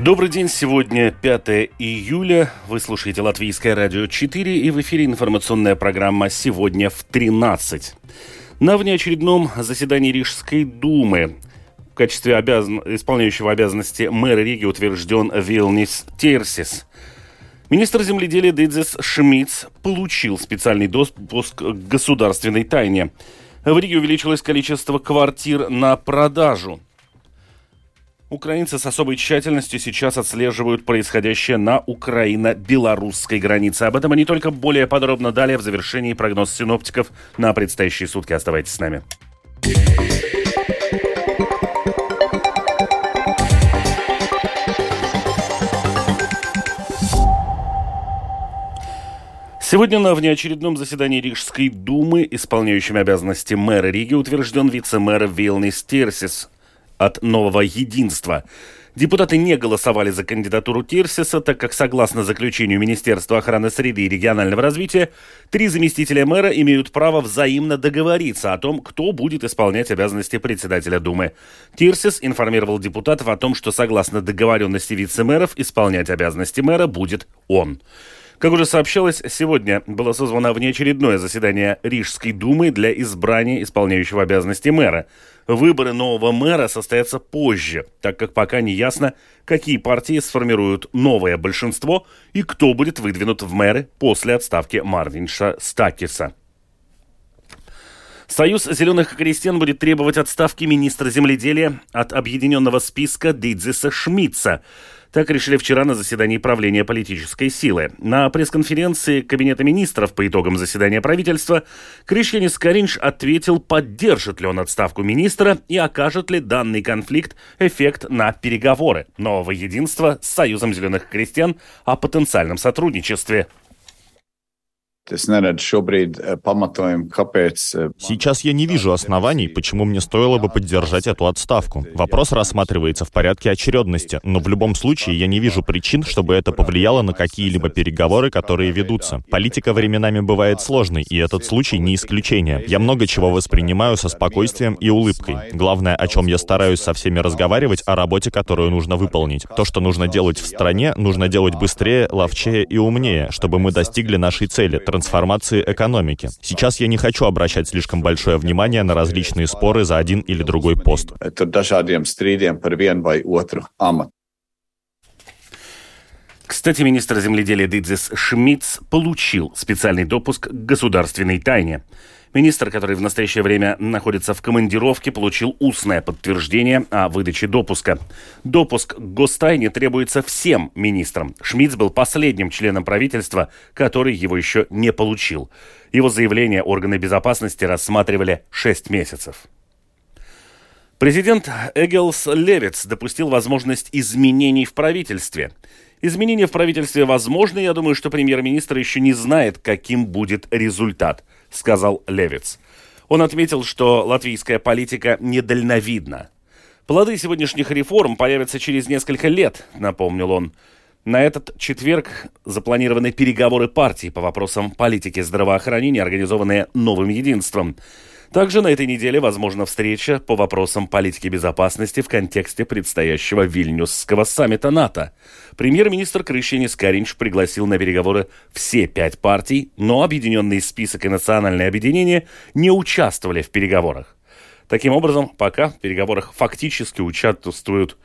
Добрый день, сегодня 5 июля, вы слушаете Латвийское радио 4 и в эфире информационная программа «Сегодня в 13». На внеочередном заседании Рижской думы в качестве исполняющего обязанности мэра Риги утвержден Вилнис Терсис. Министр земледелия Дидзис Шмитс получил специальный допуск к государственной тайне. В Риге увеличилось количество квартир на продажу. Украинцы с особой тщательностью сейчас отслеживают происходящее на украино-белорусской границе. Об этом и не только, более подробно далее в завершении прогноз синоптиков на предстоящие сутки. Оставайтесь с нами. Сегодня на внеочередном заседании Рижской думы исполняющим обязанности мэра Риги утвержден вице-мэр Вилнис Терсис от «Нового единства». Депутаты не голосовали за кандидатуру Терсиса, так как, согласно заключению Министерства охраны среды и регионального развития, 3 заместителя мэра имеют право взаимно договориться о том, кто будет исполнять обязанности председателя Думы. Терсис информировал депутатов о том, что, согласно договоренности вице-мэров, исполнять обязанности мэра будет он. Как уже сообщалось, сегодня было созвано внеочередное заседание Рижской думы для избрания исполняющего обязанности мэра. Выборы нового мэра состоятся позже, так как пока не ясно, какие партии сформируют новое большинство и кто будет выдвинут в мэры после отставки Мартиньша Стакиса. Союз зеленых крестьян будет требовать отставки министра земледелия от объединенного списка Дидзиса Шмитса. Так решили вчера на заседании правления политической силы. На пресс-конференции Кабинета министров по итогам заседания правительства Кришьянис Кариньш ответил, поддержит ли он отставку министра и окажет ли данный конфликт эффект на переговоры нового единства с Союзом зеленых крестьян о потенциальном сотрудничестве. Сейчас я не вижу оснований, почему мне стоило бы поддержать эту отставку. Вопрос рассматривается в порядке очередности, но в любом случае я не вижу причин, чтобы это повлияло на какие-либо переговоры, которые ведутся. Политика временами бывает сложной, и этот случай не исключение. Я много чего воспринимаю со спокойствием и улыбкой. Главное, о чем я стараюсь со всеми разговаривать, о работе, которую нужно выполнить. То, что нужно делать в стране, нужно делать быстрее, ловчее и умнее, чтобы мы достигли нашей цели — трансформации экономики. Сейчас я не хочу обращать слишком большое внимание на различные споры за один или другой пост. Кстати, министр земледелия Дидзис Шмитс получил специальный допуск к государственной тайне. Министр, который в настоящее время находится в командировке, получил устное подтверждение о выдаче допуска. Допуск к гостайне требуется всем министрам. Шмитс был последним членом правительства, который его еще не получил. Его заявление органы безопасности рассматривали 6 месяцев. Президент Эгелс Левиц допустил возможность изменений в правительстве. Изменения в правительстве возможны, я думаю, что премьер-министр еще не знает, каким будет результат, сказал Левиц. Он отметил, что латвийская политика недальновидна. Плоды сегодняшних реформ появятся через несколько лет, напомнил он. На этот четверг запланированы переговоры партий по вопросам политики здравоохранения, организованные «Новым единством». Также на этой неделе возможна встреча по вопросам политики безопасности в контексте предстоящего Вильнюсского саммита НАТО. Премьер-министр Кришьянис Кариньш пригласил на переговоры все 5 партий, но объединенный список и национальное объединение не участвовали в переговорах. Таким образом, пока в переговорах фактически участвуют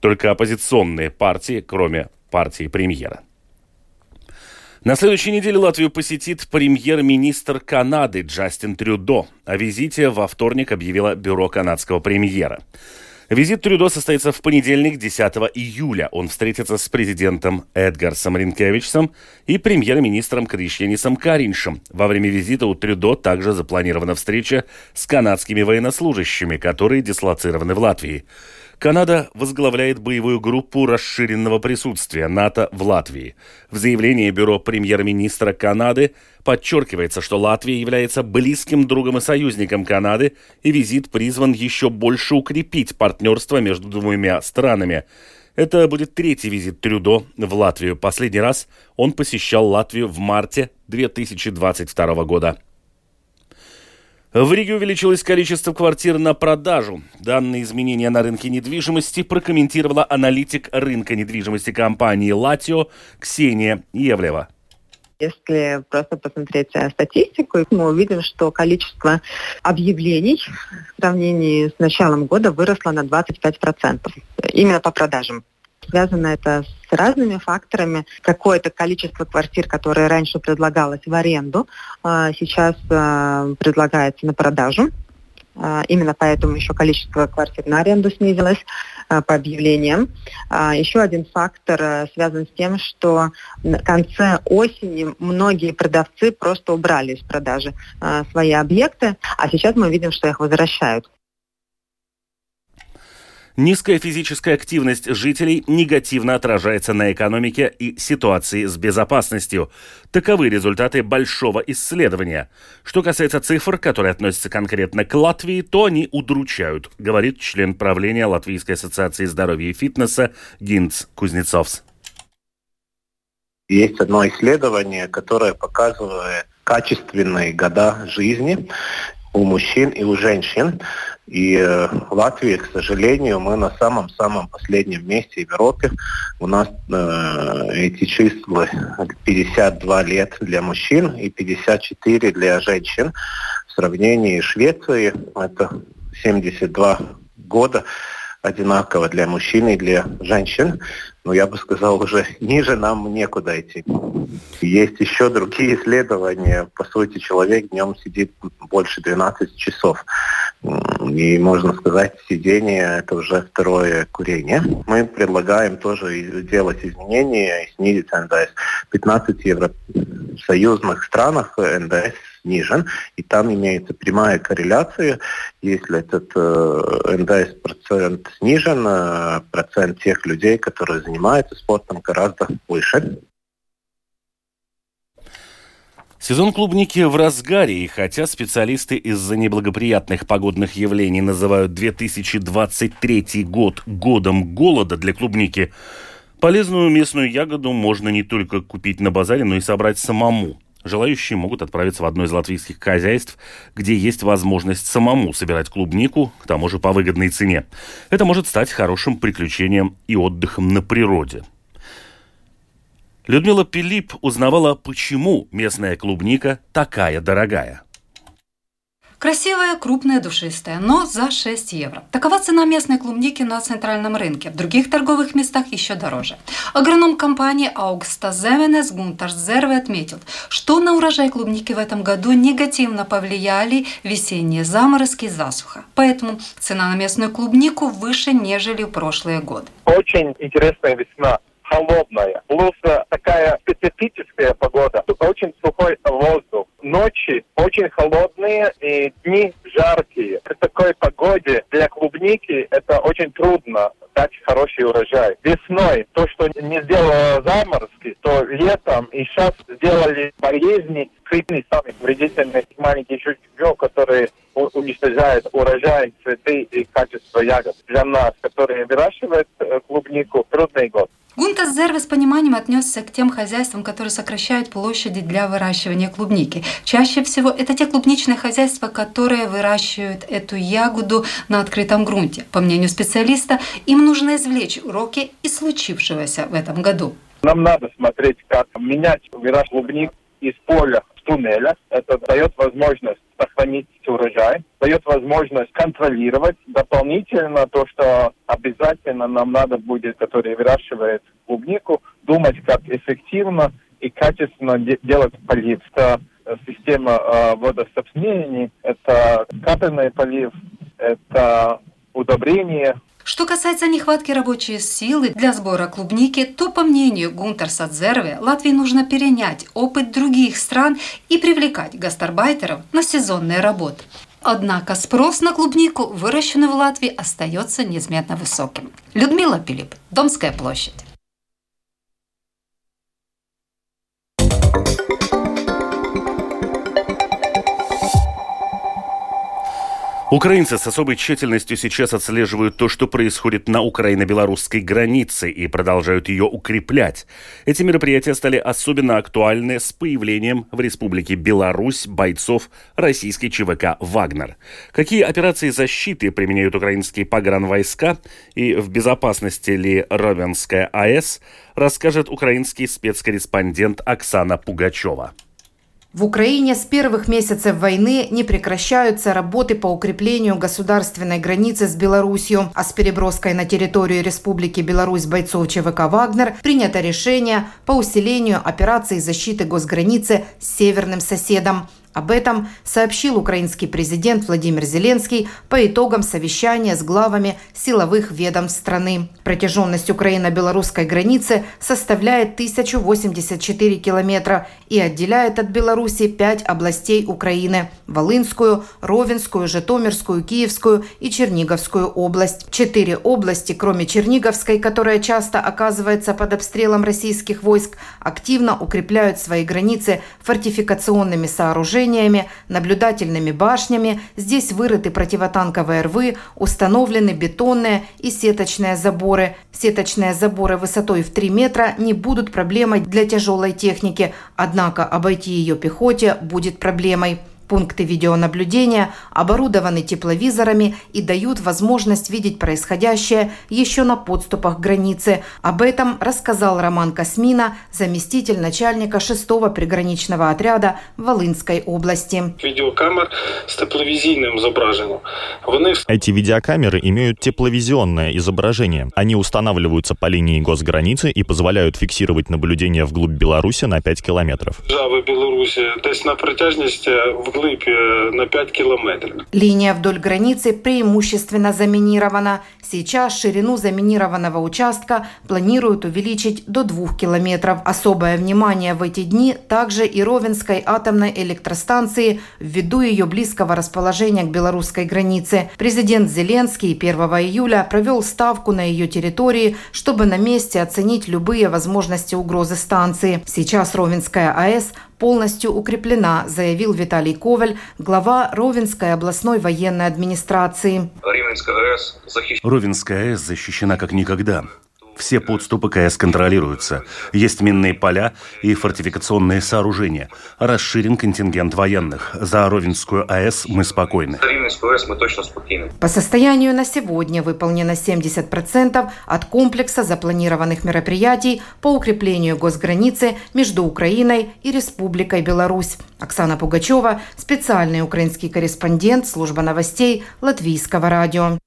только оппозиционные партии, кроме партии премьера. На следующей неделе Латвию посетит премьер-министр Канады Джастин Трюдо. О визите во вторник объявило бюро канадского премьера. Визит Трюдо состоится в понедельник, 10 июля. Он встретится с президентом Эдгарсом Ринкевичем и премьер-министром Кришьянисом Кариньшем. Во время визита у Трюдо также запланирована встреча с канадскими военнослужащими, которые дислоцированы в Латвии. Канада возглавляет боевую группу расширенного присутствия НАТО в Латвии. В заявлении бюро премьер-министра Канады подчеркивается, что Латвия является близким другом и союзником Канады, и визит призван еще больше укрепить партнерство между двумя странами. Это будет 3-й визит Трюдо в Латвию. Последний раз он посещал Латвию в марте 2022 года. В Риге увеличилось количество квартир на продажу. Данные изменения на рынке недвижимости прокомментировала аналитик рынка недвижимости компании «Латио» Ксения Евлеева. Если просто посмотреть статистику, мы увидим, что количество объявлений в сравнении с началом года выросло на 25%. Именно по продажам. Связано это с разными факторами. Какое-то количество квартир, которые раньше предлагалось в аренду, сейчас предлагается на продажу. Именно поэтому еще количество квартир на аренду снизилось по объявлениям. Еще один фактор связан с тем, что в конце осени многие продавцы просто убрали из продажи свои объекты, а сейчас мы видим, что их возвращают. Низкая физическая активность жителей негативно отражается на экономике и ситуации с безопасностью. Таковы результаты большого исследования. Что касается цифр, которые относятся конкретно к Латвии, то они удручают, говорит член правления Латвийской ассоциации здоровья и фитнеса Гинтс Кузнецовс. Есть одно исследование, которое показывает качественные года жизни у мужчин и у женщин. И в Латвии, к сожалению, мы на самом-самом последнем месте в Европе. У нас эти числа 52 лет для мужчин и 54 для женщин. В сравнении с Швецией это 72 года одинаково для мужчин и для женщин. Но я бы сказал, уже ниже нам некуда идти. Есть еще другие исследования. По сути, человек днем сидит больше 12 часов. И, можно сказать, сидение – это уже второе курение. Мы предлагаем тоже делать изменения и снизить НДС. В 15 евросоюзных странах НДС снижен, и там имеется прямая корреляция. Если этот НДС-процент снижен, процент тех людей, которые занимаются спортом, гораздо выше. Сезон клубники в разгаре, и хотя специалисты из-за неблагоприятных погодных явлений называют 2023 год годом голода для клубники, полезную местную ягоду можно не только купить на базаре, но и собрать самому. Желающие могут отправиться в одно из латвийских хозяйств, где есть возможность самому собирать клубнику, к тому же по выгодной цене. Это может стать хорошим приключением и отдыхом на природе. Людмила Пилип узнавала, почему местная клубника такая дорогая. Красивая, крупная, душистая, но за 6 евро. Такова цена местной клубники на центральном рынке. В других торговых местах еще дороже. Агроном компании Gunta Zerve Гунтарс Дзерве отметил, что на урожай клубники в этом году негативно повлияли весенние заморозки и засуха. Поэтому цена на местную клубнику выше, нежели в прошлые годы. Очень интересная весна. Холодная, плюс такая специфическая погода, очень сухой воздух, ночи очень холодные и дни жаркие. При такой погоде для клубники это очень трудно дать хороший урожай. Весной то, что не сделало заморозки, то летом и сейчас сделали болезни, крупные самые вредительные маленькие жучки, которые уничтожают урожай, цветы и качество ягод. Для нас, которые выращивают клубнику, трудный год. Gunta Zerve с пониманием отнесся к тем хозяйствам, которые сокращают площади для выращивания клубники. Чаще всего это те клубничные хозяйства, которые выращивают эту ягоду на открытом грунте. По мнению специалиста, им нужно извлечь уроки из случившегося в этом году. Нам надо смотреть, как менять выращивание клубник из поля в туннелях. Это дает возможность сохранить урожай, дает возможность контролировать дополнительно то, что обязательно нам надо будет, который выращивает клубнику, думать, как эффективно и качественно делать полив. Это система водоснабжения, это капельный полив, это удобрение. Что касается нехватки рабочей силы для сбора клубники, то, по мнению Гунтарса Дзерве, Латвии нужно перенять опыт других стран и привлекать гастарбайтеров на сезонные работы. Однако спрос на клубнику, выращенную в Латвии, остается неизменно высоким. Людмила Пилип, Домская площадь. Украинцы с особой тщательностью сейчас отслеживают то, что происходит на украино-белорусской границе, и продолжают ее укреплять. Эти мероприятия стали особенно актуальны с появлением в Республике Беларусь бойцов российской ЧВК «Вагнер». Какие операции защиты применяют украинские погранвойска и в безопасности ли Ровенская АЭС, расскажет украинский спецкорреспондент Оксана Пугачева. В Украине с первых месяцев войны не прекращаются работы по укреплению государственной границы с Беларусью, а с переброской на территорию Республики Беларусь бойцов ЧВК «Вагнер» принято решение по усилению операций защиты госграницы с северным соседом. Об этом сообщил украинский президент Владимир Зеленский по итогам совещания с главами силовых ведомств страны. Протяженность украино-белорусской границы составляет 1084 километра и отделяет от Беларуси 5 областей Украины – Волынскую, Ровенскую, Житомирскую, Киевскую и Черниговскую область. 4 области, кроме Черниговской, которая часто оказывается под обстрелом российских войск, активно укрепляют свои границы фортификационными сооружениями, наблюдательными башнями. Здесь вырыты противотанковые рвы, установлены бетонные и сеточные заборы. Сеточные заборы высотой в 3 метра не будут проблемой для тяжелой техники, однако обойти ее пехоте будет проблемой. Пункты видеонаблюдения оборудованы тепловизорами и дают возможность видеть происходящее еще на подступах к границе. Об этом рассказал Роман Космина, заместитель начальника 6-го приграничного отряда Волынской области. Видеокамер с тепловизионным изображением. Эти видеокамеры имеют тепловизионное изображение. Они устанавливаются по линии госграницы и позволяют фиксировать наблюдение вглубь Беларуси на 5 километров. Линия вдоль границы преимущественно заминирована. Сейчас ширину заминированного участка планируют увеличить до 2 километров. Особое внимание в эти дни также и Ровенской атомной электростанции ввиду ее близкого расположения к белорусской границе. Президент Зеленский 1 июля провел ставку на ее территории, чтобы на месте оценить любые возможности угрозы станции. Сейчас Ровенская АЭС полностью укреплена, заявил Виталий Коваль, глава Ровенской областной военной администрации. Ровенская АЭС защищена как никогда. Все подступы к АЭС контролируются. Есть минные поля и фортификационные сооружения. Расширен контингент военных. За Ровенскую АЭС мы спокойны. По состоянию на сегодня выполнено 70% от комплекса запланированных мероприятий по укреплению госграницы между Украиной и Республикой Беларусь. Оксана Пугачева, специальный украинский корреспондент, служба новостей Латвийского радио.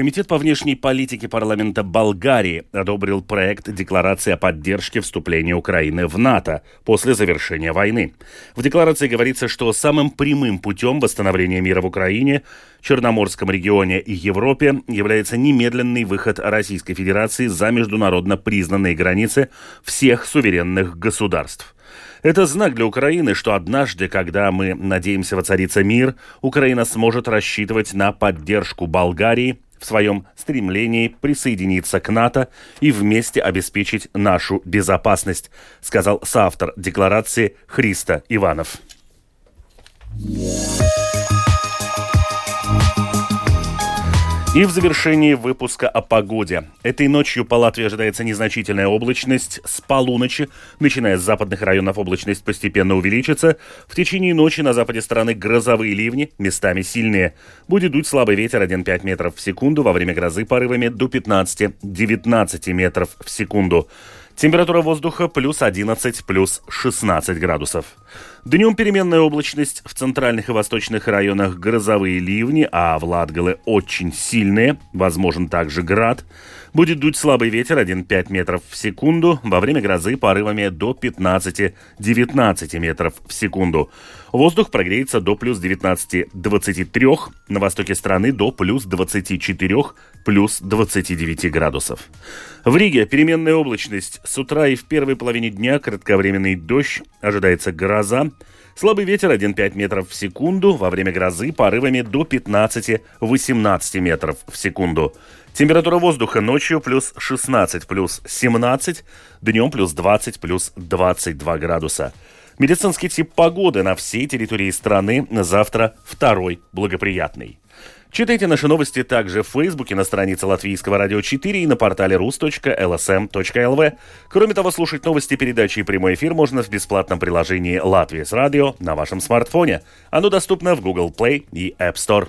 Комитет по внешней политике парламента Болгарии одобрил проект декларации о поддержке вступления Украины в НАТО после завершения войны. В декларации говорится, что самым прямым путем восстановления мира в Украине, Черноморском регионе и Европе является немедленный выход Российской Федерации за международно признанные границы всех суверенных государств. Это знак для Украины, что однажды, когда мы надеемся воцарится мир, Украина сможет рассчитывать на поддержку Болгарии в своем стремлении присоединиться к НАТО и вместе обеспечить нашу безопасность, сказал соавтор декларации Христа Иванов. И в завершении выпуска о погоде. Этой ночью по Латвии ожидается незначительная облачность. С полуночи, начиная с западных районов, облачность постепенно увеличится. В течение ночи на западе страны грозовые ливни, местами сильные. Будет дуть слабый ветер 1,5 метров в секунду, во время грозы порывами до 15-19 метров в секунду. Температура воздуха плюс 11, плюс 16 градусов. Днем переменная облачность. В центральных и восточных районах грозовые ливни, а в Латгале очень сильные. Возможен также град. Будет дуть слабый ветер 1,5 метров в секунду. Во время грозы порывами до 15-19 метров в секунду. Воздух прогреется до плюс 19-23. На востоке страны до плюс 24, плюс 29 градусов. В Риге переменная облачность. С утра и в первой половине дня кратковременный дождь. Ожидается гроза. Слабый ветер 1,5 метров в секунду. Во время грозы порывами до 15-18 метров в секунду. Температура воздуха ночью плюс 16, плюс 17. Днем плюс 20, плюс 22 градуса. Медицинский тип погоды на всей территории страны завтра второй благоприятный. Читайте наши новости также в Фейсбуке, на странице Латвийского радио 4 и на портале rus.lsm.lv. Кроме того, слушать новости, передачи и прямой эфир можно в бесплатном приложении «Латвийс Радио» на вашем смартфоне. Оно доступно в Google Play и App Store.